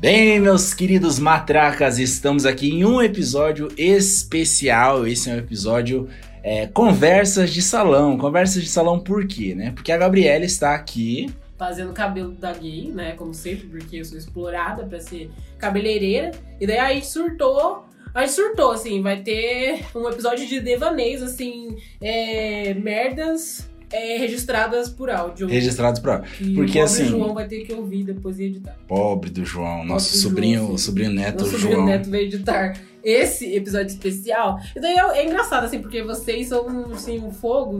Bem, meus queridos matracas, estamos aqui em um episódio especial. Esse é um episódio conversas de salão. Conversas de salão por quê, né? Porque a Gabriela está aqui fazendo cabelo da gay, né? Como sempre, porque eu sou explorada pra ser cabeleireira. E daí a gente surtou. Assim, vai ter um episódio de devaneios, assim, merdas registradas por áudio. Porque o assim, o João vai ter que ouvir depois e editar. Pobre do João, nosso sobrinho neto João. Sobrinho neto vai editar esse episódio especial. E daí é engraçado, assim, porque vocês são, assim, um fogo,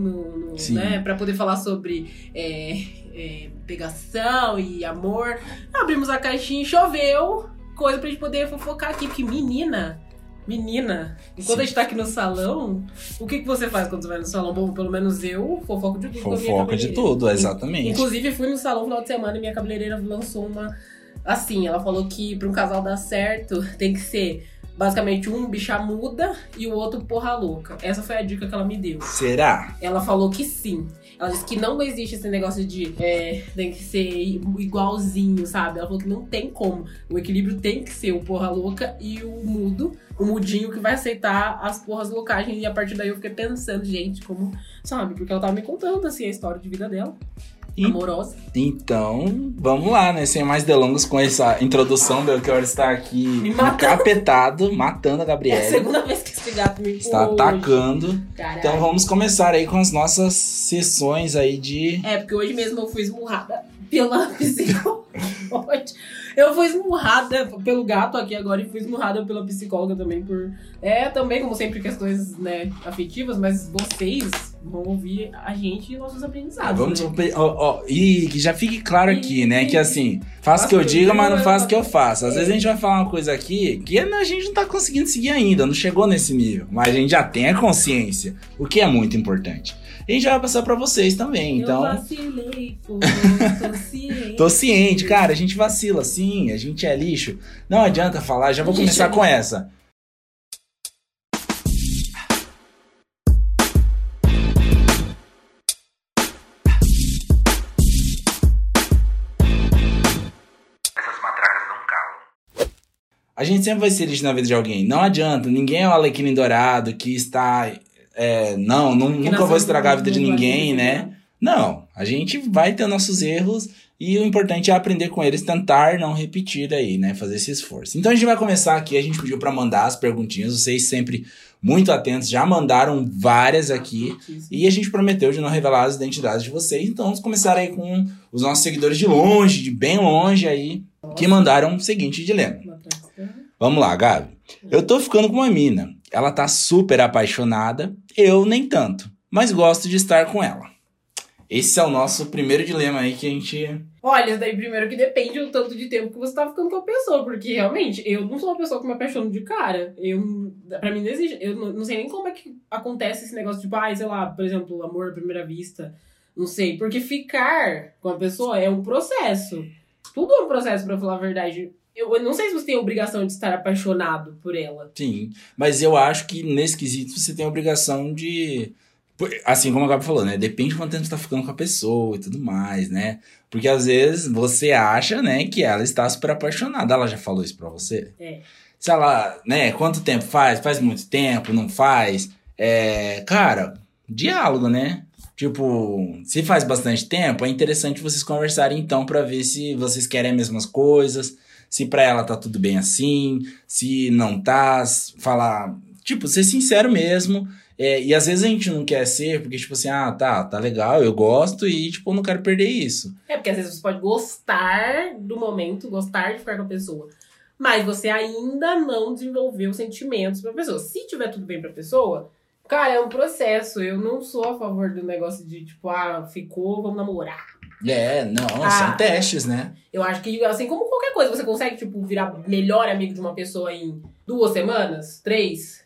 né? Pra poder falar sobre... pegação e amor. Abrimos a caixinha e choveu coisa pra gente poder fofocar aqui. Porque menina, enquanto a gente tá aqui no salão, o que você faz quando você vai no salão? Bom, pelo menos eu fofoco de tudo. Fofoca de tudo, exatamente. Inclusive, fui no salão no final de semana e minha cabeleireira lançou uma... Assim, ela falou que pra um casal dar certo tem que ser... Basicamente, um bicha muda e o outro porra louca. Essa foi a dica que ela me deu. Será? Ela falou que sim. Ela disse que não existe esse negócio de tem que ser igualzinho, sabe? Ela falou que não tem como. O equilíbrio tem que ser o porra louca e o mudo. O mudinho que vai aceitar as porras loucagens. E a partir daí eu fiquei pensando, gente, como... Sabe? Porque ela tava me contando, assim, a história de vida dela. Amorosa. Então, vamos lá, né? Sem mais delongas, com essa introdução, Belchior está aqui encapetado, matando a Gabriela. É a segunda vez que esse gato me está atacando. Caraca. Então vamos começar aí com as nossas sessões aí de... É, porque hoje mesmo eu fui esmurrada pela psicóloga. Eu fui esmurrada pelo gato aqui agora e fui esmurrada pela psicóloga também por... também, como sempre, questões, né, afetivas, mas vocês... Vão ouvir a gente e nossos aprendizados. E que já fique claro aqui, né? Que assim, faço o que eu digo, mas não faço o que eu faço. Às vezes a gente vai falar uma coisa aqui que a gente não tá conseguindo seguir ainda, não chegou nesse nível. Mas a gente já tem a consciência, o que é muito importante. E a gente já vai passar pra vocês também, então... Eu vacilei, pô, tô ciente. Tô ciente, cara, a gente vacila, sim, a gente é lixo. Não adianta falar, já vou começar com essa. A gente sempre vai ser lixo na vida de alguém. Não adianta. Ninguém é o Arlequim Dourado que está... nunca vou estragar a vida de ninguém, né? Não. A gente vai ter nossos erros e o importante é aprender com eles, tentar não repetir aí, né? Fazer esse esforço. Então a gente vai começar aqui. A gente pediu para mandar as perguntinhas. Vocês sempre muito atentos. Já mandaram várias aqui. E a gente prometeu de não revelar as identidades de vocês. Então vamos começar aí com os nossos seguidores de longe, de bem longe aí, que mandaram o seguinte dilema. Vamos lá, Gabi. Eu tô ficando com uma mina. Ela tá super apaixonada. Eu nem tanto. Mas gosto de estar com ela. Esse é o nosso primeiro dilema aí que a gente... Olha, daí primeiro que depende do tanto de tempo que você tá ficando com a pessoa. Porque, realmente, eu não sou uma pessoa que me apaixono de cara. Pra mim, não existe... Eu não sei nem como é que acontece esse negócio de... sei lá, por exemplo, amor à primeira vista. Não sei. Porque ficar com a pessoa é um processo. Tudo é um processo, pra falar a verdade. Eu não sei se você tem a obrigação de estar apaixonado por ela. Sim, mas eu acho que nesse quesito você tem a obrigação de... Assim como a Gabi falou, né? Depende de quanto tempo você tá ficando com a pessoa e tudo mais, né? Porque às vezes você acha, né, que ela está super apaixonada. Ela já falou isso pra você? É. Se ela, né, quanto tempo faz? Faz muito tempo, não faz? Cara, diálogo, né? Tipo, se faz bastante tempo, é interessante vocês conversarem então pra ver se vocês querem as mesmas coisas... Se pra ela tá tudo bem assim, se não tá, falar... Tipo, ser sincero mesmo. E às vezes a gente não quer ser, porque tipo assim, tá legal, eu gosto e tipo, eu não quero perder isso. Porque às vezes você pode gostar do momento, gostar de ficar com a pessoa. Mas você ainda não desenvolveu sentimentos pra pessoa. Se tiver tudo bem pra pessoa, cara, é um processo. Eu não sou a favor do negócio de tipo, ficou, vamos namorar. São testes, né? Eu acho que, assim, como qualquer coisa, você consegue, tipo, virar melhor amigo de uma pessoa em 2 semanas? 3?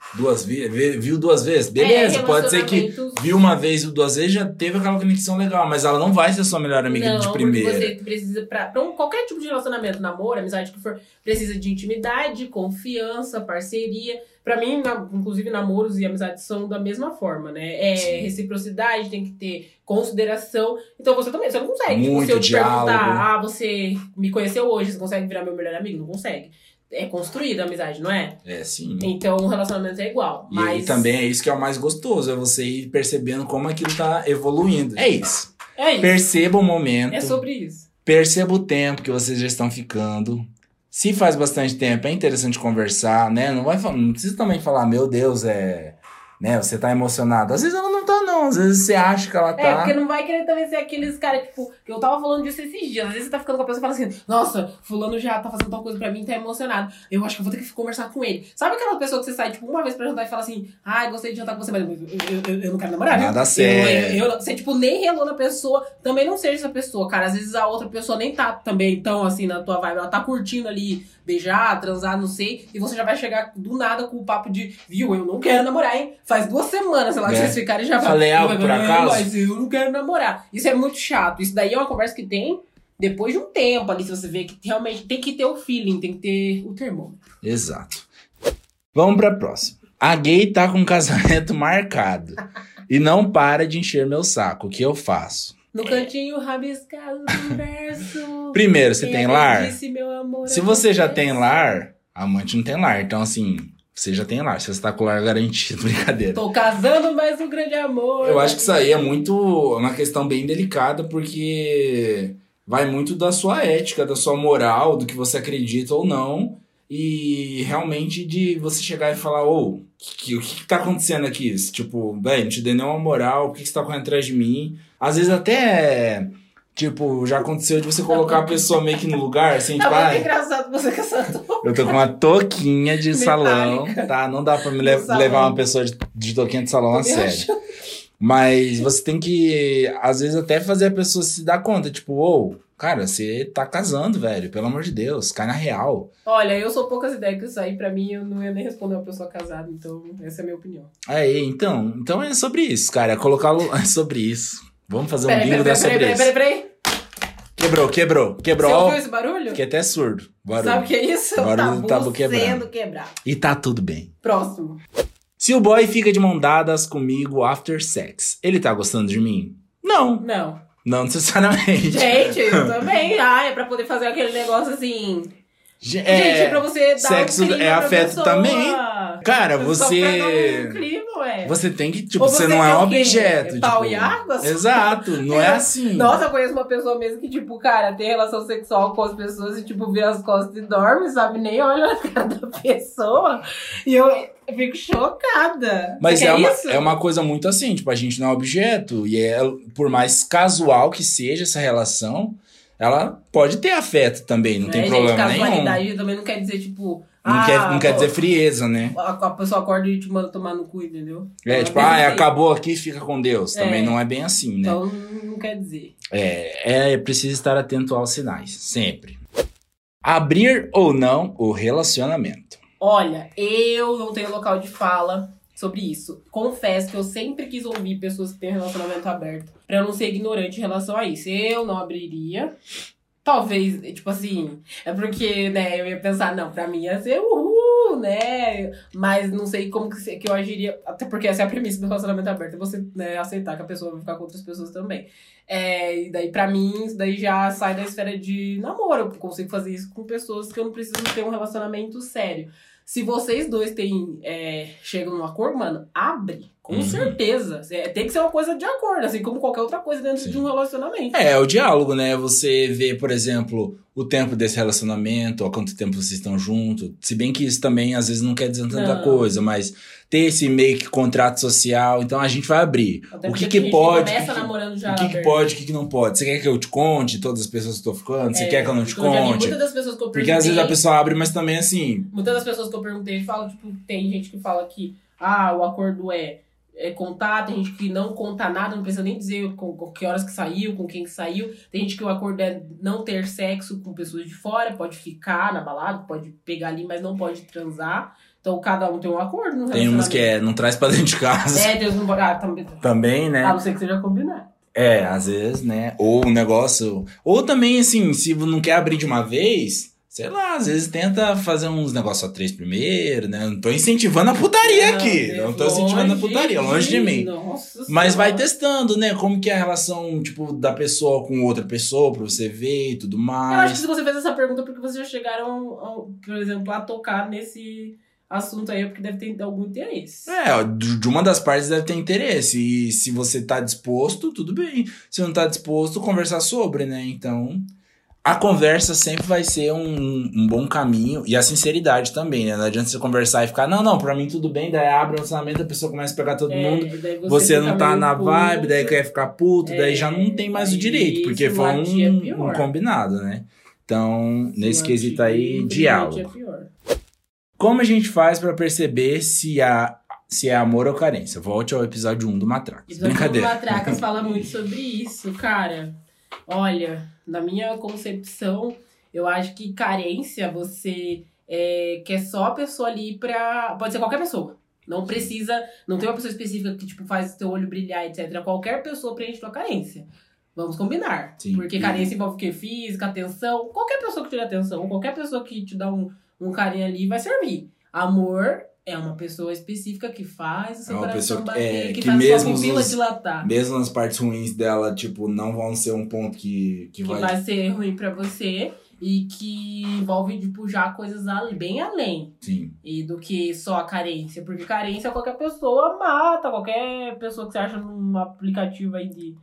Viu 2 vezes? Beleza, é, pode ser que viu uma vez ou 2 vezes, já teve aquela conexão legal, mas ela não vai ser sua melhor amiga de primeira. Você precisa, pra qualquer tipo de relacionamento, namoro, amizade que for, precisa de intimidade, confiança, parceria. Pra mim, inclusive, namoros e amizades são da mesma forma, né? É reciprocidade, tem que ter consideração. Então você também, você não consegue. Muito tipo, se eu te perguntar, ah, você me conheceu hoje, você consegue virar meu melhor amigo? Não consegue. É construída a amizade, não é? É, sim. Então, o relacionamento é igual. Mas... E também é isso que é o mais gostoso. É você ir percebendo como aquilo tá evoluindo. É isso. É isso. Perceba o momento. É sobre isso. Perceba o tempo que vocês já estão ficando. Se faz bastante tempo, é interessante conversar, né? Não precisa também falar, meu Deus, é... Né? Você tá emocionado. Às vezes ela não tá, não. Às vezes você acha que ela tá. É, porque não vai querer também ser aqueles caras, tipo... Eu tava falando disso esses dias. Às vezes você tá ficando com a pessoa e fala assim... Nossa, fulano já tá fazendo tal coisa pra mim, tá emocionado. Eu acho que eu vou ter que conversar com ele. Sabe aquela pessoa que você sai, tipo, uma vez pra jantar e fala assim... Ai, gostei de jantar com você, mas eu não quero namorar, né? Nada sério. Você, tipo, nem relou na pessoa. Também não seja essa pessoa, cara. Às vezes a outra pessoa nem tá também tão, assim, na tua vibe. Ela tá curtindo ali... Beijar, transar, não sei. E você já vai chegar do nada com o papo de... Viu, eu não quero namorar, hein? Faz 2 semanas, sei lá, que vocês ficarem e já... Falei algo por acaso? Mas eu não quero namorar. Isso é muito chato. Isso daí é uma conversa que tem depois de um tempo ali. Se você vê que realmente tem que ter o feeling, tem que ter o termômetro. Exato. Vamos pra próxima. A gay tá com um casamento marcado. E não para de encher meu saco. O que eu faço? No cantinho rabiscado do verso. Primeiro, você tem lar? Disse, meu amor, se você já tem lar, amante não tem lar. Então, assim, você já tem lar. Você está com o lar garantido, brincadeira. Tô casando, mas um grande amor. Eu acho que isso aí é muito... uma questão bem delicada, porque vai muito da sua ética, da sua moral, do que você acredita ou não. E realmente de você chegar e falar, ô, o que tá acontecendo aqui? Tipo, velho, não te dei nenhuma moral, por que você tá correndo atrás de mim? Às vezes até, tipo, já aconteceu de você colocar a pessoa meio que no lugar, assim, tipo, ai... É engraçado você com essa touca. Eu tô com uma touquinha de salão, tá? Não dá pra me levar uma pessoa de touquinha de salão a sério. Mas você tem que, às vezes, até fazer a pessoa se dar conta, tipo, ô... Cara, você tá casando, velho. Pelo amor de Deus, cai na real. Olha, eu sou poucas ideias que isso aí, pra mim, eu não ia nem responder uma pessoa casada. Então, essa é a minha opinião. É, então é sobre isso, cara. Colocá-lo é sobre isso. Vamos fazer um bingo da sobre isso. Peraí. Quebrou. Você ouviu esse barulho? Fiquei até surdo. Barulho. Sabe o que é isso? Barulho do tabu sendo quebrado. E tá tudo bem. Próximo. Se o boy fica de mão dadas comigo after sex, ele tá gostando de mim? Não. Não necessariamente. Gente, eu também. Ah, é pra poder fazer aquele negócio assim... Gente, é pra você dar sexo um é afeto pessoa. Também. Cara, você... Você tem que... Tipo, você não é um objeto. Pau e água? Exato, não é assim. Nossa, eu conheço uma pessoa mesmo que, tipo, cara, tem relação sexual com as pessoas e, tipo, vê as costas e dorme, sabe? Nem olha na cara da pessoa. E eu fico chocada. Mas é uma coisa muito assim, tipo, a gente não é objeto. E por mais casual que seja essa relação... Ela pode ter afeto também, não tem problema nenhum. Casualidade também não quer dizer, tipo... Não quer dizer frieza, né? A pessoa acorda e te manda tomar no cu, entendeu? Acabou aqui, fica com Deus. Também não é bem assim, né? Então, não quer dizer. É preciso estar atento aos sinais, sempre. Abrir ou não o relacionamento. Olha, eu não tenho local de fala sobre isso. Confesso que eu sempre quis ouvir pessoas que têm relacionamento aberto, pra eu não ser ignorante em relação a isso. Eu não abriria. Talvez, tipo assim, é porque, né, eu ia pensar, não, pra mim ia ser uhul, né? Mas não sei como que eu agiria, até porque essa é a premissa do relacionamento aberto, é você, né, aceitar que a pessoa vai ficar com outras pessoas também. E daí, pra mim, isso daí já sai da esfera de namoro. Eu consigo fazer isso com pessoas que eu não preciso ter um relacionamento sério. Se vocês dois chegam num acordo, mano, abre. Com certeza. Tem que ser uma coisa de acordo, assim como qualquer outra coisa dentro de um relacionamento. É o diálogo, né? Você vê, por exemplo, o tempo desse relacionamento, há quanto tempo vocês estão juntos. Se bem que isso também, às vezes, não quer dizer tanta coisa, mas ter esse meio que contrato social. Então, a gente vai abrir. Até o que pode, começa namorando já, o que pode, o que não pode. Você quer que eu te conte todas as pessoas que estou ficando? Você quer que eu não te conte? Porque, às vezes, a pessoa abre, mas também, assim... Muitas das pessoas que eu perguntei, falam, tipo, tem gente que fala que, ah, o acordo é... contar, tem gente que não conta nada, não precisa nem dizer com que horas que saiu, com quem que saiu. Tem gente que o acordo é não ter sexo com pessoas de fora, pode ficar na balada, pode pegar ali, mas não pode transar. Então, cada um tem um acordo no relacionamento. Tem uns que é, não traz pra dentro de casa. É, Deus não... Ah, também, né? A não ser que seja combinado. É, às vezes, né? Ou um negócio... Ou também, assim, se não quer abrir de uma vez... Sei lá, às vezes tenta fazer uns negócios a três primeiro, né? Não tô incentivando a putaria aqui. Não tô incentivando a putaria, longe de mim. Nossa, mas vai testando, né? Como que é a relação, tipo, da pessoa com outra pessoa, pra você ver e tudo mais. Eu acho que se você fez essa pergunta, porque vocês já chegaram, por exemplo, a tocar nesse assunto aí, porque deve ter algum interesse. É, de uma das partes deve ter interesse. E se você tá disposto, tudo bem. Se não tá disposto, conversar sobre, né? Então... A conversa sempre vai ser um bom caminho. E a sinceridade também, né? Não adianta você conversar e ficar... Não, pra mim tudo bem. Daí abre o relacionamento, a pessoa começa a pegar todo mundo. Você não tá na vibe, puto, daí quer ficar puto. Daí já não tem mais o direito. Porque foi um combinado, né? Então, nesse quesito aí, diálogo. Como a gente faz pra perceber se é amor ou carência? Volte ao episódio 1 do Matracas. Brincadeira. O episódio 1 do Matracas fala muito sobre isso, cara. Olha... Na minha concepção, eu acho que carência, você quer só a pessoa ali pra... Pode ser qualquer pessoa. Não precisa... Não tem uma pessoa específica que, tipo, faz o teu olho brilhar, etc. Qualquer pessoa preenche tua carência. Vamos combinar. Sim. Porque carência envolve o quê? Física, atenção. Qualquer pessoa que te dá atenção, qualquer pessoa que te dá um carinho ali vai servir. Amor... É uma pessoa específica que faz o seu coração bater, que faz a sua pupila dilatar. Mesmo nas partes ruins dela, tipo, não vão ser um ponto que vai ser ruim pra você e que envolve, tipo, já coisas bem além. Sim. E do que só a carência. Porque carência qualquer pessoa mata, qualquer pessoa que você acha num aplicativo aí de...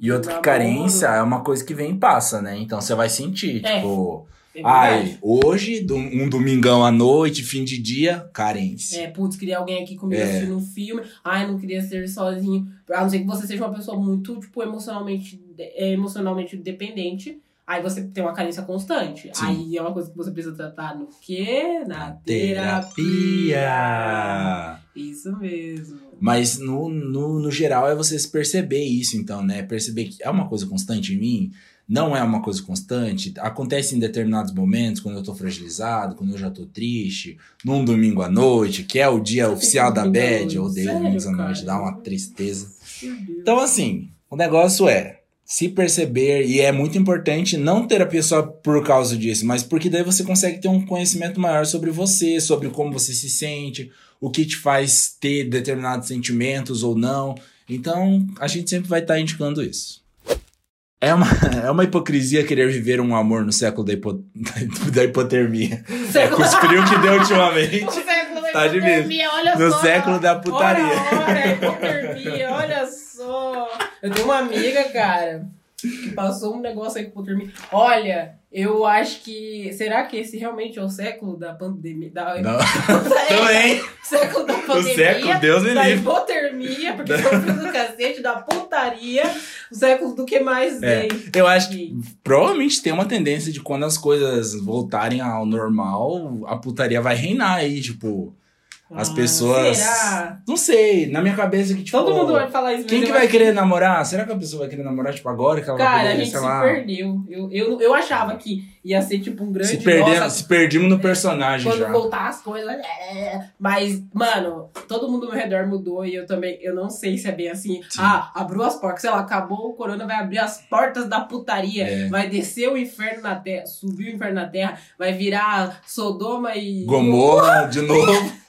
E outra que carência é uma coisa que vem e passa, né? Então você vai sentir, tipo... Ai, hoje, um domingão à noite, fim de dia, carência. É, putz, queria alguém aqui comigo assistindo um filme. Ai, não queria ser sozinho. A não ser que você seja uma pessoa muito, tipo, emocionalmente dependente. Aí você tem uma carência constante. Sim. Aí é uma coisa que você precisa tratar no quê? Na terapia. Isso mesmo. Mas no geral é você se perceber isso, então, né? Perceber que é uma coisa constante em mim. Não é uma coisa constante, acontece em determinados momentos, quando eu tô fragilizado, quando eu já tô triste, num domingo à noite, que é o dia oficial da bad, eu odeio domingos à noite, dá uma tristeza. Então assim, o negócio é se perceber, e é muito importante não ter a pessoa por causa disso, mas porque daí você consegue ter um conhecimento maior sobre você, sobre como você se sente, o que te faz ter determinados sentimentos ou não. Então a gente sempre vai estar indicando isso. É uma hipocrisia querer viver um amor no século da hipotermia. Século... É com os frios que deu ultimamente. No século da hipotermia, olha só. No século da putaria. Ora, hipotermia, olha só. Eu tenho uma amiga, cara, que passou um negócio aí com hipotermia. Olha, eu acho que... Será que esse realmente é o século da pandemia? Não, também. Século da pandemia, o século, Deus me livre, hipotermia, porque sofreu do cacete, da putaria, o século do que mais tem. Eu acho que provavelmente tem uma tendência de quando as coisas voltarem ao normal, a putaria vai reinar aí, tipo... As pessoas... Será? Não sei, na minha cabeça que, tipo... Todo mundo vai falar isso. Quem que vai querer namorar? Será que a pessoa vai querer namorar, tipo, agora que ela vai poder, sei lá... Cara, a gente se perdeu. Eu achava que ia ser, tipo, um grande... Se perdemos no personagem já. Quando voltar as coisas... Mas, mano, todo mundo ao meu redor mudou e eu também... Eu não sei se é bem assim... Sim. Ah, abriu as portas, sei lá, acabou o corona, vai abrir as portas da putaria. É. Vai descer o inferno na terra, subir o inferno na terra, vai virar Sodoma e... Gomorra, de novo...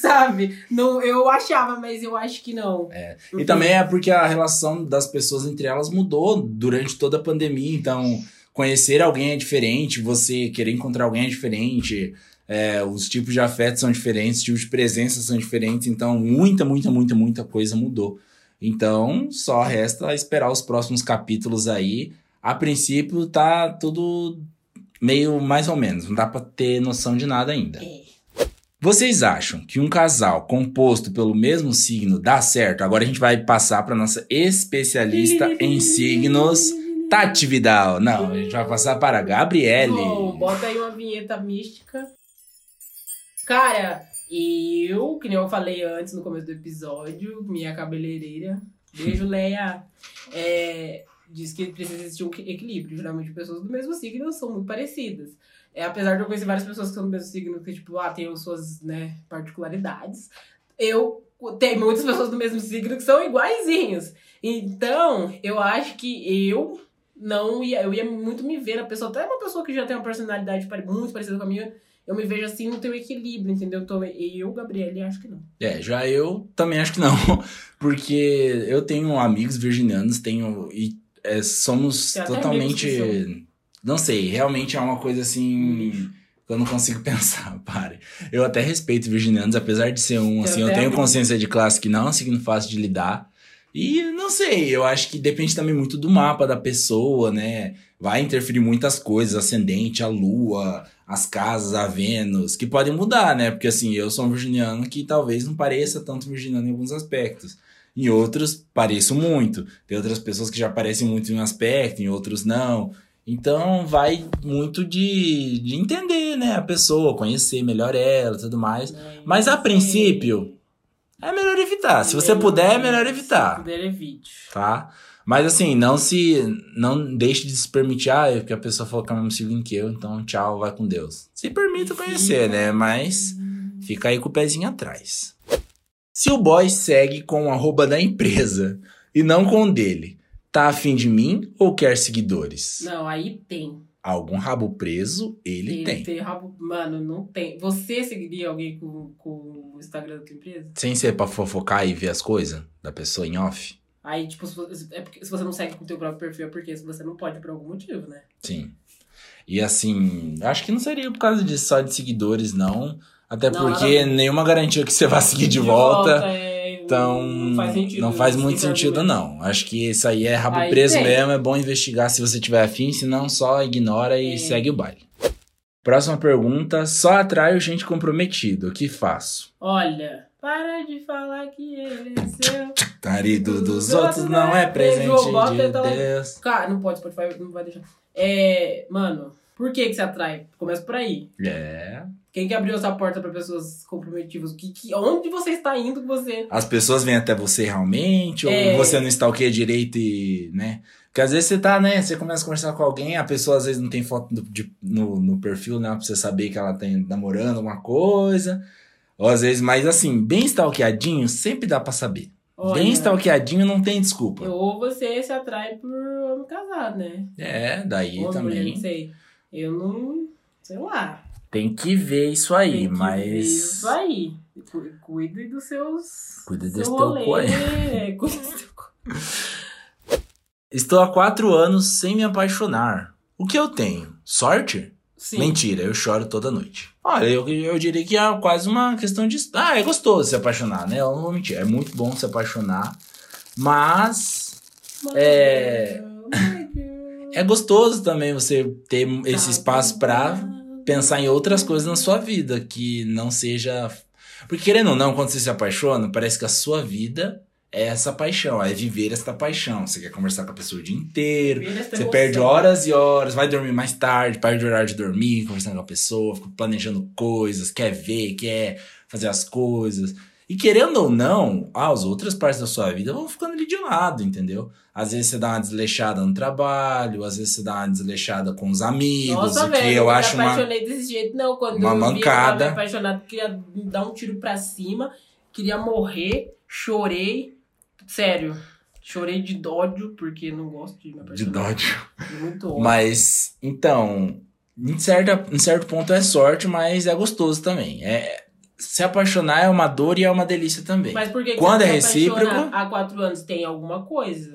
Sabe? Não, eu achava, mas eu acho que não. É. E também é porque a relação das pessoas entre elas mudou durante toda a pandemia. Então, conhecer alguém é diferente, você querer encontrar alguém é diferente, os tipos de afeto são diferentes, os tipos de presença são diferentes. Então, muita coisa mudou. Então, só resta esperar os próximos capítulos aí. A princípio, tá tudo meio mais ou menos. Não dá pra ter noção de nada ainda. Vocês acham que um casal composto pelo mesmo signo dá certo? Agora a gente vai passar para nossa especialista em signos, Tati Vidal. Não, a gente vai passar para a Gabriela. Bom, bota aí uma vinheta mística. Cara, Eu, que nem eu falei antes no começo do episódio, minha cabeleireira, beijo Leia, diz que precisa existir um equilíbrio. Geralmente pessoas do mesmo signo são muito parecidas. Apesar de eu conhecer várias pessoas que são do mesmo signo, que tipo, tem suas, particularidades, tem muitas pessoas do mesmo signo que são iguaizinhas. Então, eu acho que eu ia muito me ver na pessoa, até uma pessoa que já tem uma personalidade muito parecida com a minha, eu me vejo assim no teu equilíbrio, entendeu? Eu, Gabriela, acho que não. Já eu também acho que não, porque eu tenho amigos virginianos, somos totalmente... Não sei, realmente é uma coisa assim... Eu não consigo pensar, pare. Eu até respeito virginianos, apesar de ser assim, eu tenho consciência de classe que não é um signo fácil de lidar. E não sei, eu acho que depende também muito do mapa da pessoa, né? Vai interferir muitas coisas, ascendente, a lua, as casas, a Vênus, que podem mudar, né? Porque assim, eu sou um virginiano que talvez não pareça tanto virginiano em alguns aspectos. Em outros, pareço muito. Tem outras pessoas que já parecem muito em um aspecto, em outros não. Então, vai muito de entender, né? A pessoa, conhecer melhor ela e tudo mais. Mas, a princípio, é melhor evitar. Se você puder, é melhor evitar. Se puder, evite. Tá? Mas, assim, não deixe de se permitir. Porque a pessoa falou que é o mesmo signo que eu. Então, tchau, vai com Deus. Se permita conhecer, né? Mas, fica aí com o pezinho atrás. Se o boy segue com o @ da empresa e não com o dele... Tá afim de mim ou quer seguidores? Não, aí tem. Algum rabo preso, ele tem. Mano, não tem. Você seguiria alguém com o Instagram da tua empresa? Sem ser pra fofocar e ver as coisas da pessoa em off? Aí, tipo, se você não segue com o teu próprio perfil, é porque você não pode por algum motivo, né? Sim. E assim, acho que não seria por causa disso, só de seguidores, não. Até não, porque nenhuma garantia que você vá seguir de volta. Então, não faz muito sentido, não. Acho que isso aí é rabo preso mesmo. É bom investigar se você tiver afim. Se não, só ignora e segue o baile. Próxima pergunta. Só atraio gente comprometida. O que faço? Olha, para de falar que ele é seu. Marido dos outros não é presente de Deus. Cara, não pode, Spotify não vai deixar. Mano, por que você atrai? Começa por aí. Quem que abriu essa porta pra pessoas comprometidas? Onde você está indo que você... As pessoas vêm até você realmente? Ou você não stalkeia direito e... né? Porque às vezes você tá, né? Você começa a conversar com alguém, a pessoa às vezes não tem foto no perfil, né? Pra você saber que ela tá namorando alguma coisa. Ou às vezes, mas assim, bem stalkeadinho, sempre dá pra saber. Olha, bem stalkeadinho não tem desculpa. Ou você se atrai por homem casado, né? Daí ou também... Mulher, não sei. Eu não... sei lá... Tem que ver isso aí, ver isso aí. Cuide dos seus... Cuide do seu rolê. Cuide do seu... Estou há 4 anos sem me apaixonar. O que eu tenho? Sorte? Sim. Mentira, eu choro toda noite. Olha, eu diria que é quase uma questão de... é gostoso se apaixonar, né? Eu não vou mentir. É muito bom se apaixonar. Mas... é gostoso também você ter esse espaço pra... pensar em outras coisas na sua vida, que não seja... Porque querendo ou não, quando você se apaixona, parece que a sua vida é essa paixão, é viver esta paixão. Você quer conversar com a pessoa o dia inteiro, você perde horas e horas, vai dormir mais tarde, perde o horário de dormir, conversando com a pessoa, fica planejando coisas, quer ver, quer fazer as coisas... E querendo ou não, as outras partes da sua vida vão ficando ali de lado, entendeu? Às vezes você dá uma desleixada no trabalho, às vezes você dá uma desleixada com os amigos. Nossa, o que velho, eu acho uma... apaixonei desse jeito, não. Quando uma mancada. Eu me apaixonado, queria dar um tiro pra cima, queria morrer, chorei. Sério, chorei de ódio, porque não gosto de me apaixonar. De ódio. Muito ódio. Mas, então, em certo ponto é sorte, mas é gostoso também. Se apaixonar é uma dor e é uma delícia também. Mas por que quando é recíproco? Há 4 anos tem alguma coisa.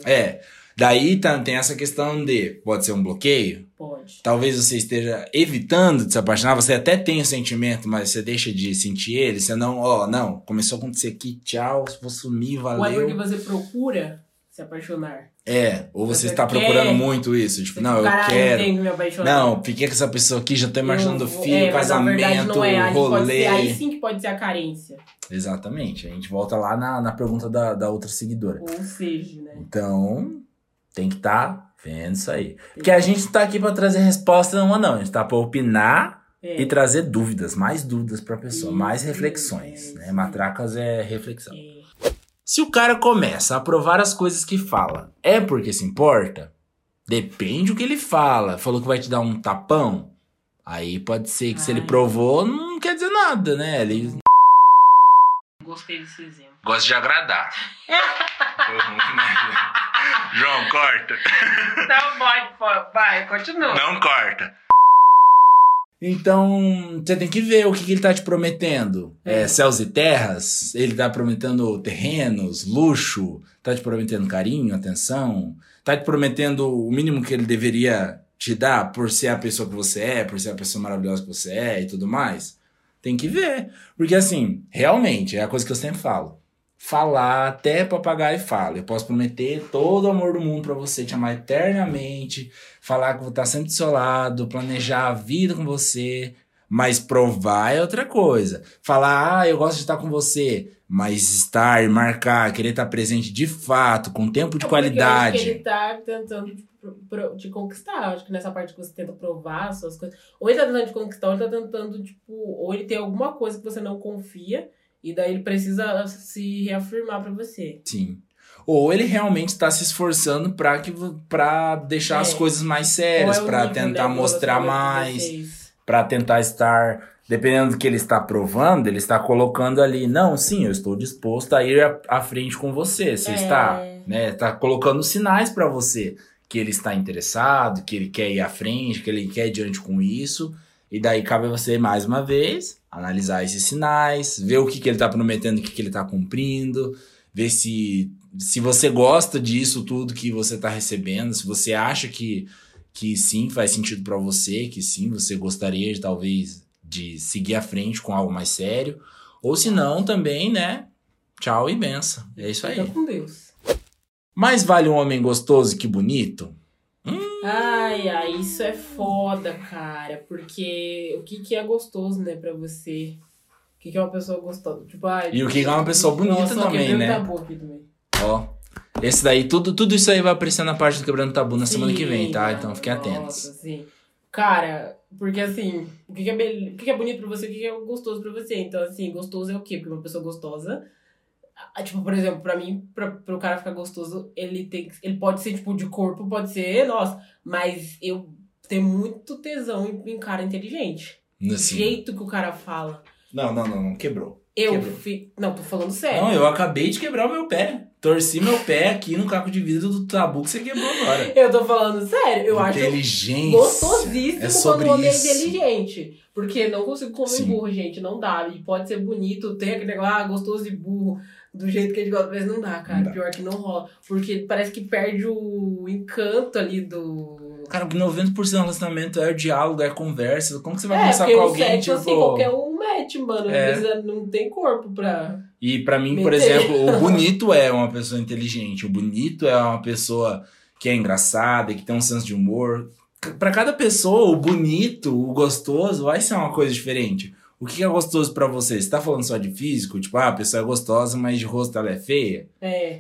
Daí tem essa questão de... Pode ser um bloqueio? Pode. Talvez você esteja evitando de se apaixonar. Você até tem o sentimento, mas você deixa de sentir ele. Você não... não. Começou a acontecer aqui. Tchau. Vou sumir. Valeu. Ou é porque você procura se apaixonar. Ou você está procurando muito isso. Tipo, não, eu quero. Não, fiquei com essa pessoa aqui, já tô imaginando filho, casamento, mas a verdade não é. Rolê. Aí sim que pode ser a carência. Exatamente. A gente volta lá na pergunta da outra seguidora. Ou seja, né? Então, tem que estar vendo isso aí. Porque a gente não tá aqui para trazer resposta nenhuma, não. A gente tá para opinar e trazer dúvidas, mais dúvidas para a pessoa, mais reflexões, né? Matracas é reflexão. Se o cara começa a provar as coisas que fala, é porque se importa? Depende do que ele fala. Falou que vai te dar um tapão, aí pode ser que se ele provou, não quer dizer nada, né? Ele... Gostei desse exemplo. Gosto de agradar. João, corta. Não pode, vai, continua. Não corta. Então, você tem que ver o que ele tá te prometendo. Céus e terras, ele tá prometendo terrenos, luxo, tá te prometendo carinho, atenção, tá te prometendo o mínimo que ele deveria te dar por ser a pessoa que você é, por ser a pessoa maravilhosa que você é e tudo mais. Tem que ver, porque assim, realmente, é a coisa que eu sempre falo. Falar até papagaio fala. Eu posso prometer todo o amor do mundo pra você, te amar eternamente, falar que vou estar sempre do seu lado, planejar a vida com você, mas provar é outra coisa. Falar, eu gosto de estar com você, mas estar e marcar, querer estar presente de fato, com tempo de qualidade. Porque ele tá tentando te conquistar. Acho que nessa parte que você tenta provar as suas coisas. Ou ele tá tentando te conquistar, ou ele tá tentando, tipo, ou ele tem alguma coisa que você não confia. E daí ele precisa se reafirmar pra você. Sim. Ou ele realmente tá se esforçando pra deixar as coisas mais sérias. Pra tentar mostrar mais. Pra tentar estar... Dependendo do que ele está provando, ele está colocando ali... Não, sim, eu estou disposto a ir à frente com você. Você está, né? Tá colocando sinais pra você. Que ele está interessado, que ele quer ir à frente, que ele quer ir adiante com isso. E daí cabe a você, mais uma vez... Analisar esses sinais, ver o que ele tá prometendo, o que ele tá cumprindo, ver se você gosta disso tudo que você tá recebendo, se você acha que sim, faz sentido para você, que sim, você gostaria de, talvez, de seguir à frente com algo mais sério, ou se não, também, né, tchau e benção. É isso aí. Fica com Deus. Mas vale um homem gostoso que bonito? Ai, isso é foda, cara, porque o que é gostoso, né, pra você? O que é uma pessoa gostosa? Tipo, e o que é uma pessoa bonita, nossa, também, né? Tabu aqui também. Ó, esse daí, tudo isso aí vai aparecer na parte do Quebrando Tabu na semana que vem, tá? Então fiquem atentos. Sim. Cara, porque assim, o que é bonito pra você, o que é gostoso pra você? Então, assim, gostoso é o quê? Porque uma pessoa gostosa... Tipo, por exemplo, pra mim, pro cara ficar gostoso, ele pode ser, tipo, de corpo, pode ser, nossa, mas eu tenho muito tesão em cara inteligente. Do jeito que o cara fala. Não, quebrou. Não, tô falando sério. Não, eu acabei de quebrar o meu pé. Torci meu pé aqui no caco de vidro do tabu que você quebrou agora. Eu tô falando sério. Eu acho gostosíssimo quando o homem é inteligente. Porque não consigo comer burro, gente. Não dá. E pode ser bonito, tem aquele negócio, gostoso e burro. Do jeito que a gente gosta, mas não dá, cara. Não dá. Pior que não rola. Porque parece que perde o encanto ali do... Cara, porque 90% do relacionamento é o diálogo, é a conversa. Como que você vai conversar com alguém? Sexo, tipo... assim, qualquer um match, mano. Não tem corpo pra... E pra mim, por exemplo, o bonito é uma pessoa inteligente. O bonito é uma pessoa que é engraçada, que tem um senso de humor. Pra cada pessoa, o bonito, o gostoso, vai ser uma coisa diferente. O que é gostoso pra você? Você tá falando só de físico? Tipo, a pessoa é gostosa, mas de rosto ela é feia?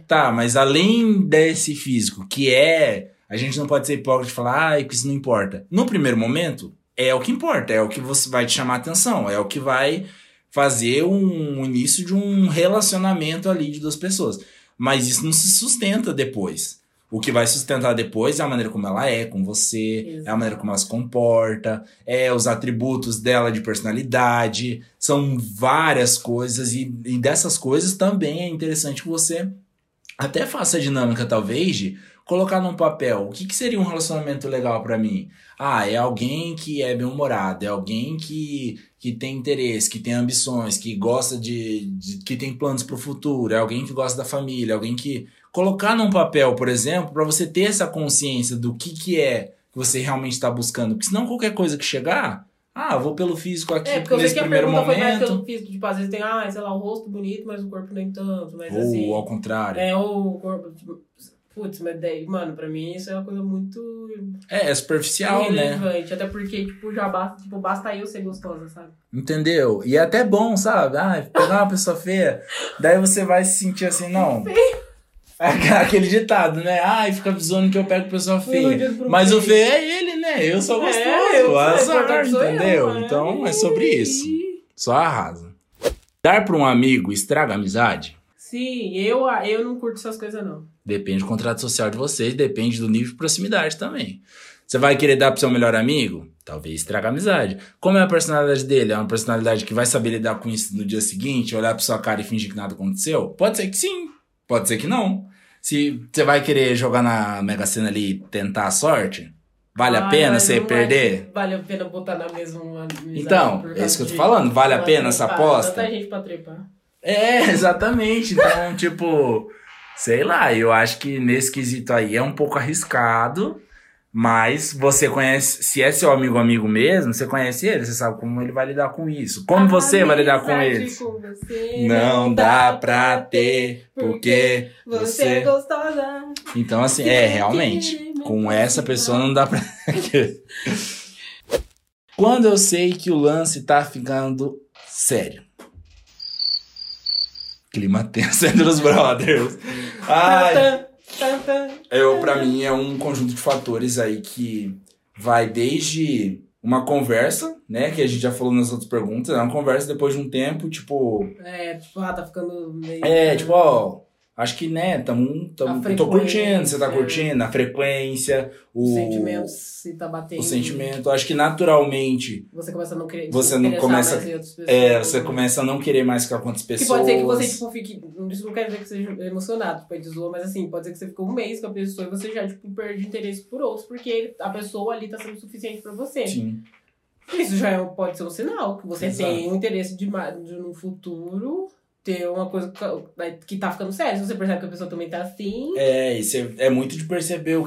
Tá, mas além desse físico, que é... A gente não pode ser hipócrita e falar, que isso não importa. No primeiro momento, é o que importa. É o que você vai te chamar a atenção. É o que vai fazer um início de um relacionamento ali de duas pessoas. Mas isso não se sustenta depois. O que vai sustentar depois é a maneira como ela é com você, exato, é a maneira como ela se comporta, é os atributos dela de personalidade, são várias coisas, e dessas coisas também é interessante que você até faça a dinâmica, talvez, de colocar num papel. O que seria um relacionamento legal pra mim? É alguém que é bem-humorado, é alguém que tem interesse, que tem ambições, que gosta que tem planos pro futuro, é alguém que gosta da família, alguém que... Colocar num papel, por exemplo, para você ter essa consciência do que é que você realmente está buscando. Porque senão qualquer coisa que chegar, vou pelo físico aqui nesse primeiro momento. Porque eu sei que a pergunta foi mais pelo físico, tipo, às vezes tem, sei lá, o rosto bonito, mas o corpo nem tanto, mas assim... Ou ao contrário. Ou o corpo... Tipo, putz, mas daí, mano, pra mim isso é uma coisa muito... É superficial, né? Até porque, tipo, já basta, tipo, basta eu ser gostosa, sabe? Entendeu? E é até bom, sabe? Pegar uma pessoa feia, daí você vai se sentir assim, não... Aquele ditado, né? Ai, fica zoando que eu pego pessoa feia. Mas o feio é ele, né? Eu sou gostoso, eu azar, entendeu? Eu, então é sobre isso. Só arrasa. Dar pra um amigo estraga a amizade? Sim, eu não curto essas coisas, não. Depende do contrato social de vocês, depende do nível de proximidade também. Você vai querer dar pro seu melhor amigo? Talvez estraga a amizade. Como é a personalidade dele? É uma personalidade que vai saber lidar com isso no dia seguinte? Olhar pra sua cara e fingir que nada aconteceu? Pode ser que sim, pode ser que não. Se você vai querer jogar na Mega Sena ali e tentar a sorte, vale a pena você perder? Vale a pena botar na mesma... Então, é isso que eu tô falando. Vale a pena essa aposta? Tanta gente pra trepar. É, exatamente. Então, tipo... Sei lá, eu acho que nesse quesito aí é um pouco arriscado... Mas você conhece, se é seu amigo mesmo, você conhece ele, você sabe como ele vai lidar com isso. Como você vai lidar com ele? Não dá pra ter, porque você é gostosa. Então, assim, realmente, com essa pessoa não dá pra... Quando eu sei que o lance tá ficando sério. Clima tenso entre os brothers. Ai... Pra mim é um conjunto de fatores aí que vai desde uma conversa, né? Que a gente já falou nas outras perguntas. É uma conversa depois de um tempo, tipo... tá ficando meio... acho que, né? Tô curtindo, você tá curtindo. A frequência, o sentimento, se tá batendo. O sentimento. Acho que naturalmente... Você começa a não querer... Você não começa... você começa a não querer mais ficar com outras pessoas. Que pode ser que você, tipo, fique... Isso não quer dizer que seja emocionado, pode zoar, mas assim, pode ser que você fique um mês com a pessoa e você já, tipo, perde interesse por outros, porque a pessoa ali tá sendo suficiente pra você. Sim. Isso já pode ser um sinal, que você tem um interesse de no futuro... Ter uma coisa que tá ficando séria. Se você percebe que a pessoa também tá assim... Isso é muito de perceber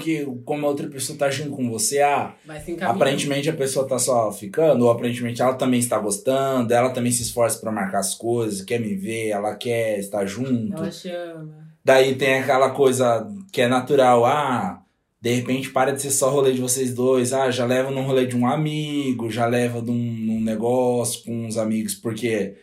como a outra pessoa tá agindo com você. Vai se encaminhando. Aparentemente a pessoa tá só ficando, ou aparentemente ela também está gostando, ela também se esforça pra marcar as coisas, quer me ver, ela quer estar junto. Ela chama. Daí tem aquela coisa que é natural, de repente para de ser só rolê de vocês dois. Já leva num rolê de um amigo, já leva num negócio com uns amigos, porque...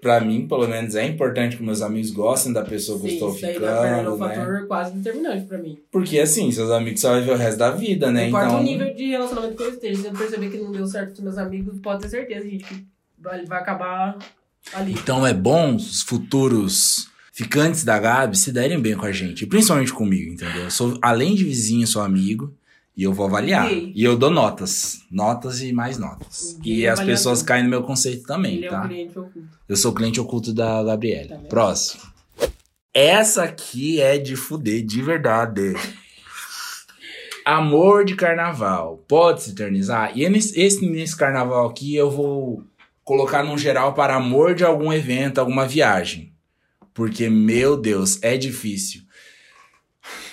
Pra mim, pelo menos, é importante que meus amigos gostem da pessoa que eu estou ficando, né? Um fator quase determinante pra mim. Porque, assim, seus amigos só vão ver o resto da vida, né? Não importa o nível de relacionamento que eu esteja. Se eu perceber que não deu certo com os meus amigos, pode ter certeza, gente, que vai acabar ali. Então é bom os futuros ficantes da Gabi se derem bem com a gente. E principalmente comigo, entendeu? Eu sou, além de vizinho, sou amigo. E eu vou avaliar. E eu dou notas. Notas e mais notas. E as pessoas caem no meu conceito também, tá? Ele é um cliente oculto. Eu sou cliente oculto da Gabriela. Tá. Próximo. Essa aqui é de fuder, de verdade. Amor de carnaval. Pode se eternizar? E nesse carnaval aqui eu vou colocar num geral para amor de algum evento, alguma viagem. Porque, meu Deus, é difícil.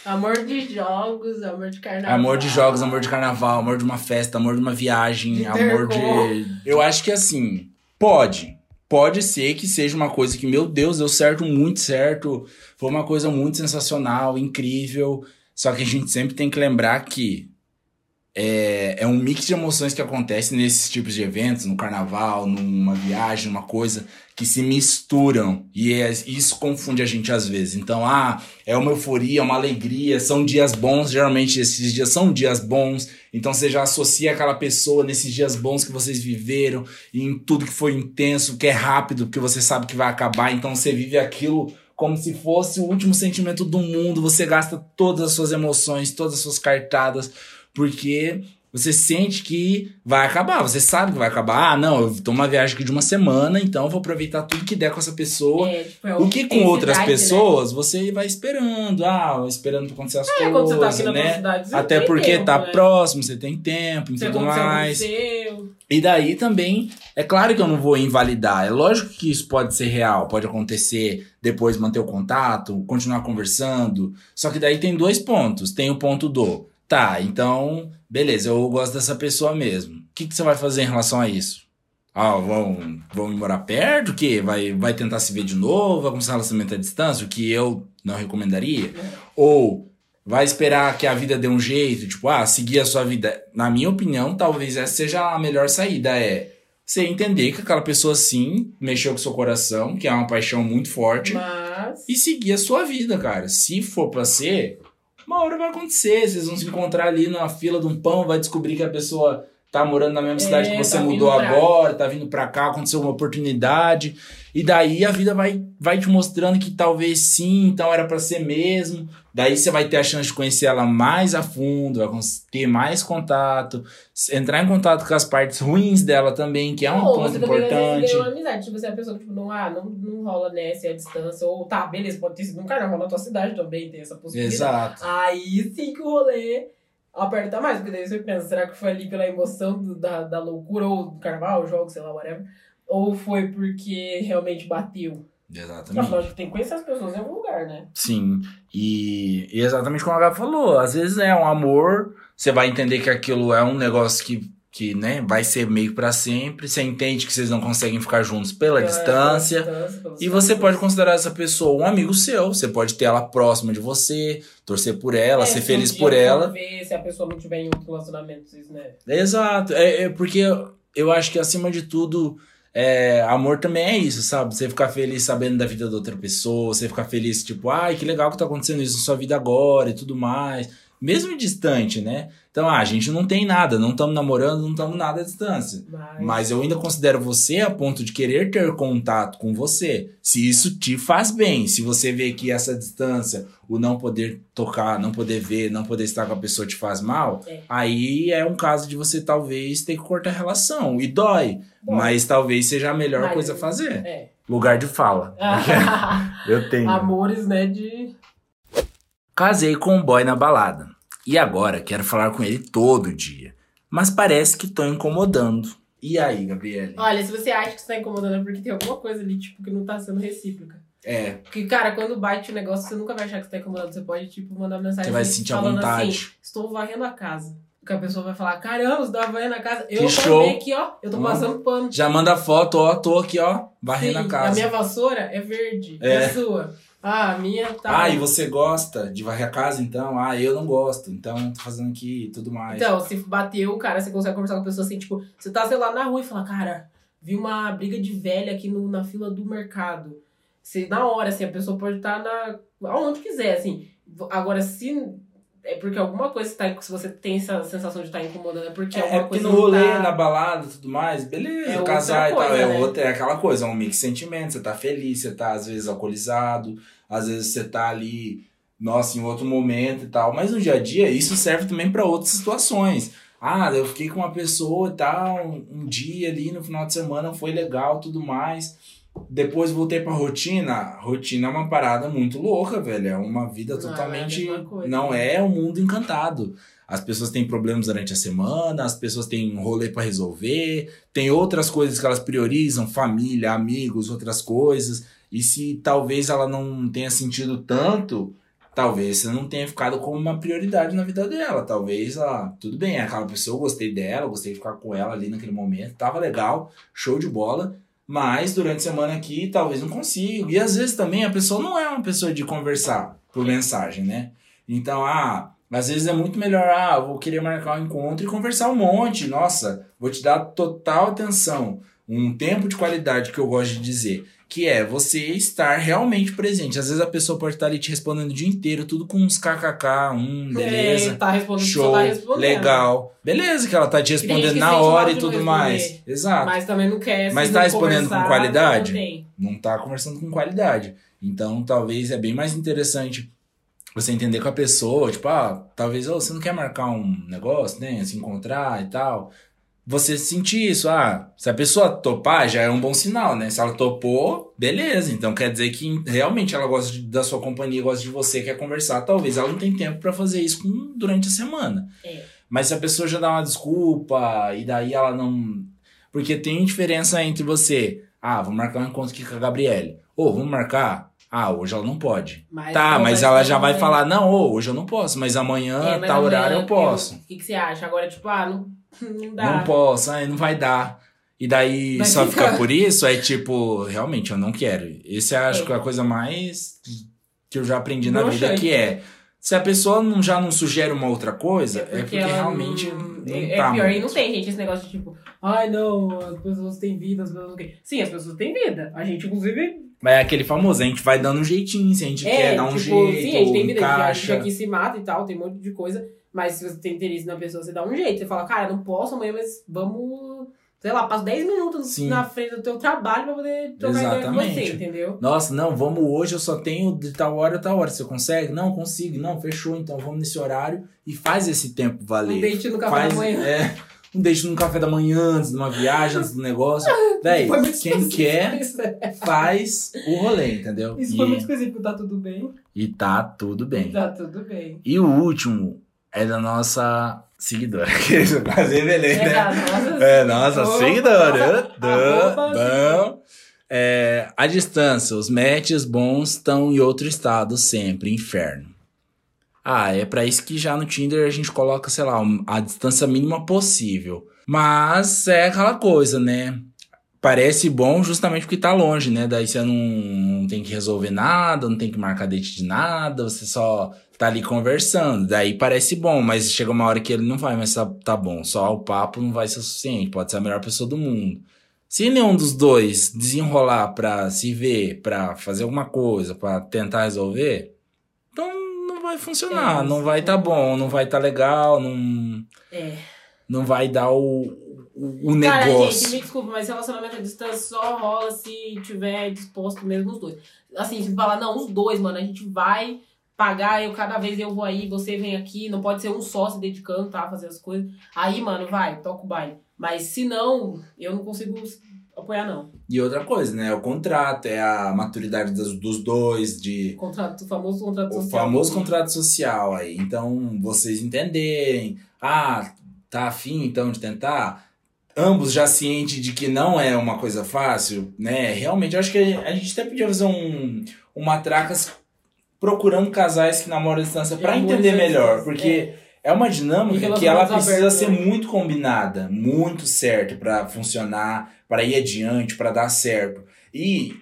Amor de jogos, amor de carnaval. Amor de jogos, amor de carnaval, amor de uma festa, amor de uma viagem, Eu acho que assim, pode ser que seja uma coisa que, meu Deus, deu certo, muito certo. Foi uma coisa muito sensacional, incrível. Só que a gente sempre tem que lembrar que é um mix de emoções que acontece nesses tipos de eventos, no carnaval, numa viagem, numa coisa, que se misturam. E isso confunde a gente às vezes. Então, é uma euforia, é uma alegria, são dias bons. Geralmente esses dias são dias bons. Então você já associa aquela pessoa nesses dias bons que vocês viveram, em tudo que foi intenso, que é rápido, que você sabe que vai acabar. Então você vive aquilo como se fosse o último sentimento do mundo. Você gasta todas as suas emoções, todas as suas cartadas, porque você sente que vai acabar, você sabe que vai acabar. Eu tô numa viagem aqui de uma semana, então eu vou aproveitar tudo que der com essa pessoa. O que com outras pessoas, né? Você vai esperando, esperando acontecer as coisas, quando você tá aqui, né? Cidade, você até porque tempo, tá próximo, você tem tempo e tudo mais. E daí também, é claro que eu não vou invalidar. É lógico que isso pode ser real, pode acontecer, depois manter o contato, continuar conversando. Só que daí tem dois pontos. Tem o ponto do... Tá, então, beleza, eu gosto dessa pessoa mesmo. O que você vai fazer em relação a isso? Vão morar perto? O quê? Vai tentar se ver de novo? Vai começar um relacionamento à distância? O que eu não recomendaria? Ou vai esperar que a vida dê um jeito? Seguir a sua vida. Na minha opinião, talvez essa seja a melhor saída. você entender que aquela pessoa, sim, mexeu com o seu coração, que é uma paixão muito forte. Mas... e seguir a sua vida, cara. Se for pra ser, uma hora vai acontecer. Vocês vão se encontrar ali na fila de um pão, vai descobrir que a pessoa tá morando na mesma cidade que você tá mudou agora, tá vindo pra cá, aconteceu uma oportunidade. E daí a vida vai te mostrando que talvez sim, então era pra ser mesmo. Daí você vai ter a chance de conhecer ela mais a fundo, vai ter mais contato, entrar em contato com as partes ruins dela também, que é um ponto importante. Ou você uma amizade, tipo, você é uma pessoa que tipo, não rola nessa a distância, ou tá, beleza, pode ter sido um cara, rola na tua cidade também, tem essa possibilidade. Exato. Aí sim que o rolê... aperta mais, porque daí você pensa, será que foi ali pela emoção da loucura, ou do carnaval, jogo, sei lá, whatever, ou foi porque realmente bateu? Exatamente. Mas tem que conhecer as pessoas em algum lugar, né? Sim, e exatamente como a Gabi falou, às vezes é um amor, você vai entender que aquilo é um negócio que né, vai ser meio pra sempre, você entende que vocês não conseguem ficar juntos pela distância e você pode considerar essa pessoa um amigo seu, você pode ter ela próxima de você, torcer por ela, ser feliz por ela. Se a pessoa não tiver em outro relacionamento, né? Exato, porque eu acho que acima de tudo, amor também é isso, sabe? Você ficar feliz sabendo da vida da outra pessoa, você ficar feliz tipo, ai, que legal que tá acontecendo isso na sua vida agora e tudo mais... mesmo distante, né? Então, a gente não tem nada, não estamos namorando, não estamos nada à distância. Mas eu ainda considero você a ponto de querer ter contato com você. Se isso te faz bem, se você vê que essa distância, o não poder tocar, não poder ver, não poder estar com a pessoa te faz mal, aí é um caso de você talvez ter que cortar a relação. E dói, mas talvez seja a melhor coisa a fazer. Lugar de fala. Eu tenho. Amores, né, de... Casei com um boy na balada, e agora quero falar com ele todo dia, mas parece que tô incomodando. E aí, Gabriela? Olha, se você acha que você tá incomodando é porque tem alguma coisa ali, tipo, que não tá sendo recíproca. É. Porque, cara, quando bate o negócio, você nunca vai achar que você tá incomodando, você pode, tipo, mandar mensagem. Você vai se sentir à vontade. Assim, estou varrendo a casa. Que a pessoa vai falar, caramba, você tava varrendo a casa. Eu também aqui, ó, eu tô passando pano. Já manda foto, ó, tô aqui, ó, varrendo a casa. A minha vassoura é verde, é a sua. Ah, a minha tá... Ah, e você gosta de varrer a casa, então? Ah, eu não gosto, então tô fazendo aqui e tudo mais. Então, se bateu, cara, você consegue conversar com a pessoa assim, tipo... Você tá, sei lá, na rua e fala, cara, vi uma briga de velha aqui na fila do mercado. Você, na hora, assim, a pessoa pode estar aonde quiser, assim. Agora, se... é porque alguma coisa se você tem essa sensação de estar incomodando, é porque alguma coisa não tá... É porque no rolê, na balada e tudo mais, beleza, casar e tal, é aquela coisa, é um mix de sentimentos, você tá feliz, você tá às vezes alcoolizado, às vezes você tá ali, nossa, em outro momento e tal, mas no dia a dia isso serve também pra outras situações. Ah, eu fiquei com uma pessoa e tal, um dia ali no final de semana foi legal e tudo mais... Depois voltei pra rotina. Rotina é uma parada muito louca, velho. É uma vida totalmente... Não é um mundo encantado. As pessoas têm problemas durante a semana, as pessoas têm um rolê pra resolver, tem outras coisas que elas priorizam, família, amigos, outras coisas. E se talvez ela não tenha sentido tanto, talvez você não tenha ficado como uma prioridade na vida dela. Talvez ela... Tudo bem, aquela pessoa, eu gostei dela, gostei de ficar com ela ali naquele momento, tava legal, show de bola... Mas durante a semana aqui, talvez não consiga. E às vezes também a pessoa não é uma pessoa de conversar por mensagem, né? Então, às vezes é muito melhor, vou querer marcar um encontro e conversar um monte. Nossa, vou te dar total atenção. Um tempo de qualidade que eu gosto de dizer, que é você estar realmente presente. Às vezes a pessoa pode estar ali te respondendo o dia inteiro, tudo com uns kkk, beleza, tá respondendo, show, tá respondendo. Legal. Beleza que ela tá te respondendo na hora e tudo mais. Exato. Mas também não quer... Mas tá respondendo com qualidade? Não tá conversando com qualidade. Então, talvez é bem mais interessante você entender com a pessoa, tipo, talvez você não quer marcar um negócio, né? Se encontrar e tal... Você sentir isso, se a pessoa topar, já é um bom sinal, né? Se ela topou, beleza. Então quer dizer que realmente ela gosta da sua companhia, gosta de você, quer conversar. Talvez ela não tenha tempo pra fazer isso durante a semana. Mas se a pessoa já dá uma desculpa, e daí ela não... Porque tem diferença entre você... vou marcar um encontro aqui com a Gabriela. Vamos marcar... hoje ela não pode. Mas ela já vai falar, não, hoje eu não posso, mas amanhã, tal horário, eu posso. O que você acha? Agora, tipo, não dá. Não posso, não vai dar. E daí vai só ficar por isso, tipo, realmente, eu não quero. Esse acho que é a coisa mais que eu já aprendi na vida, que é Se a pessoa não, já não sugere uma outra coisa, é porque realmente não é, tá pior, muito. E não tem, gente, esse negócio de tipo, ai, não, as pessoas têm vida, as pessoas não têm... Sim, as pessoas têm vida. A gente, inclusive... Mas é aquele famoso, a gente vai dando um jeitinho, se a gente quer dar um jeito, sim, a gente tem vida, a gente aqui se mata e tal, tem um monte de coisa. Mas se você tem interesse na pessoa, você dá um jeito. Você fala, cara, não posso amanhã, mas vamos... Sei lá, passa 10 minutos na frente do teu trabalho pra poder trocar ideia com você, entendeu? Nossa, não, vamos hoje, eu só tenho de tal hora a tal hora. Você consegue? Não, consigo. Não, fechou, então vamos nesse horário e faz esse tempo valer. Um date no café da manhã. É, um date no café da manhã, antes de uma viagem, antes do negócio. Véi, quem quer, faz o rolê, entendeu? Isso foi muito específico, tá tudo bem. E tá tudo bem. Tá tudo bem. E o último é da nossa... seguidora, que é isso, prazer, beleza, né? Nossa seguidora. A distância, os matches bons estão em outro estado sempre, inferno. Ah, é pra isso que já no Tinder a gente coloca, sei lá, a distância mínima possível. Mas é aquela coisa, né? Parece bom justamente porque tá longe, né? Daí você não tem que resolver nada, não tem que marcar date de nada, você só... tá ali conversando, daí parece bom, mas chega uma hora que ele não vai, mas tá bom, só o papo não vai ser o suficiente, pode ser a melhor pessoa do mundo. Se nenhum dos dois desenrolar pra se ver, pra fazer alguma coisa, pra tentar resolver, então não vai funcionar, não vai tá bom, não vai tá legal, não vai dar o negócio. Cara, gente, me desculpa, mas relacionamento à distância só rola se tiver disposto mesmo os dois. Assim, se falar, não, os dois, mano, a gente vai... pagar, eu cada vez eu vou aí, você vem aqui, não pode ser um só se dedicando, tá, fazer as coisas. Aí, mano, vai, toca o baile. Mas se não, eu não consigo apoiar, não. E outra coisa, né, o contrato, é a maturidade dos dois, de... contrato, o famoso contrato social. O famoso contrato social aí. Então, vocês entenderem, tá afim então de tentar... Ambos já cientes de que não é uma coisa fácil, né, realmente, eu acho que a gente até podia fazer uma tracas... procurando casais que namoram à distância para entender melhor, porque é uma dinâmica que ela precisa ser muito combinada, muito certo para funcionar, para ir adiante, para dar certo. E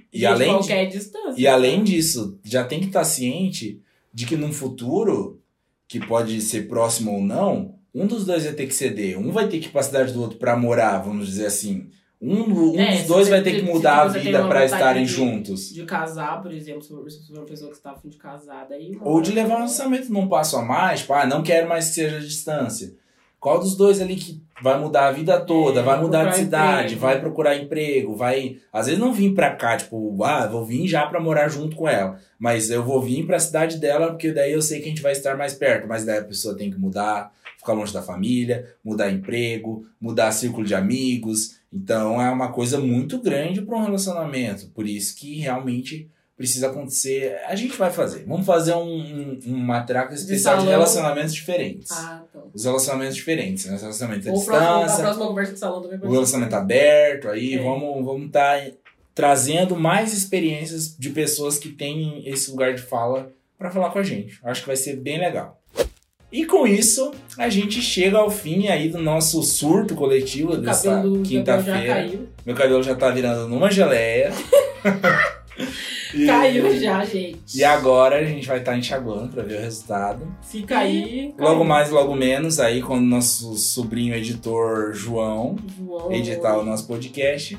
além disso, já tem que estar ciente de que num futuro, que pode ser próximo ou não, um dos dois vai ter que ceder, um vai ter que ir para a cidade do outro para morar, vamos dizer assim. Um dos dois vai ter que mudar a vida pra estarem juntos. De casar, por exemplo, se for uma pessoa que está afim de casar. Daí, ou de levar um lançamento num passo a mais, tipo, não quero mais que seja a distância. Qual dos dois ali que vai mudar a vida toda, vai mudar de cidade, vai procurar emprego, vai... Às vezes não vim pra cá, tipo, vou vir já pra morar junto com ela. Mas eu vou vir pra cidade dela, porque daí eu sei que a gente vai estar mais perto. Mas daí a pessoa tem que mudar, ficar longe da família, mudar emprego, mudar círculo de amigos... Então, é uma coisa muito grande para um relacionamento. Por isso que realmente precisa acontecer. A gente vai fazer. Vamos fazer uma traca especial de relacionamentos diferentes. Os relacionamentos diferentes. Né? Os relacionamentos à distância. A próxima conversa do salão também pode ser. O relacionamento aberto. Aí vamos estar trazendo mais experiências de pessoas que têm esse lugar de fala para falar com a gente. Acho que vai ser bem legal. E com isso, a gente chega ao fim aí do nosso surto coletivo dessa quinta-feira. Meu cabelo já tá virando numa geleia. Caiu já, gente. E agora a gente vai estar enxaguando pra ver o resultado. Se cair... Logo mais, logo menos, aí quando o nosso sobrinho editor João editar o nosso podcast,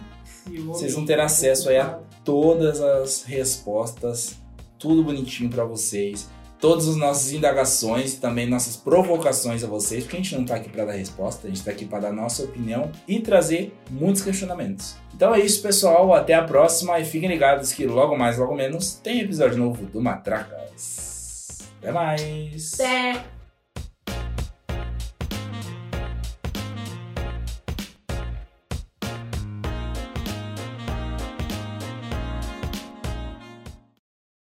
vocês vão ter acesso aí a todas as respostas, tudo bonitinho pra vocês. Todas as nossas indagações, também nossas provocações a vocês, porque a gente não tá aqui para dar resposta, a gente tá aqui para dar nossa opinião e trazer muitos questionamentos. Então é isso, pessoal, até a próxima e fiquem ligados que logo mais, logo menos tem episódio novo do Matracas. Até mais!